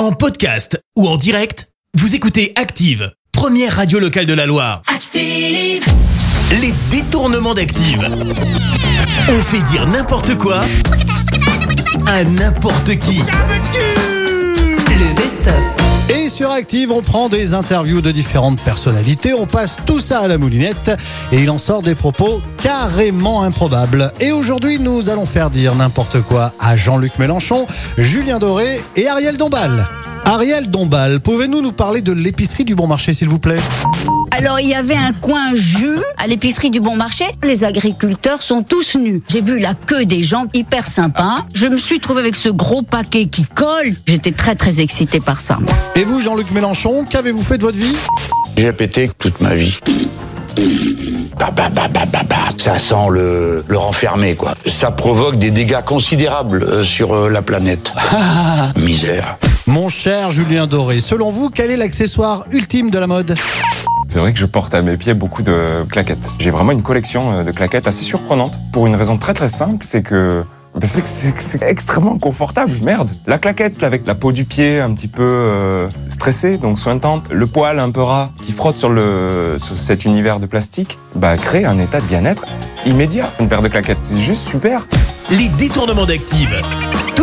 En podcast ou en direct, vous écoutez Active, première radio locale de la Loire. Active. Les détournements d'Active. On fait dire n'importe quoi à n'importe qui. Le best-of. Et sur Active, on prend des interviews de différentes personnalités, on passe tout ça à la moulinette et il en sort des propos carrément improbables. Et aujourd'hui, nous allons faire dire n'importe quoi à Jean-Luc Mélenchon, Julien Doré et Arielle Dombasle. Arielle Dombasle, pouvez-nous nous parler de l'épicerie du Bon Marché, s'il vous plaît ? Alors, il y avait un coin jus à l'épicerie du Bon Marché. Les agriculteurs sont tous nus. J'ai vu la queue des gens, hyper sympa. Je me suis trouvée avec ce gros paquet qui colle. J'étais très, très excitée par ça. Et vous, Jean-Luc Mélenchon, qu'avez-vous fait de votre vie ? J'ai pété toute ma vie. Ça sent le renfermé, quoi. Ça provoque des dégâts considérables sur la planète. Misère. Mon cher Julien Doré, selon vous, quel est l'accessoire ultime de la mode ? C'est vrai que je porte à mes pieds beaucoup de claquettes. J'ai vraiment une collection de claquettes assez surprenante pour une raison très très simple, c'est que c'est extrêmement confortable. Merde, la claquette avec la peau du pied un petit peu stressée, donc sointante, le poil un peu ras qui frotte sur cet univers de plastique, crée un état de bien-être immédiat. Une paire de claquettes, c'est juste super. Les détournements d'Active, tous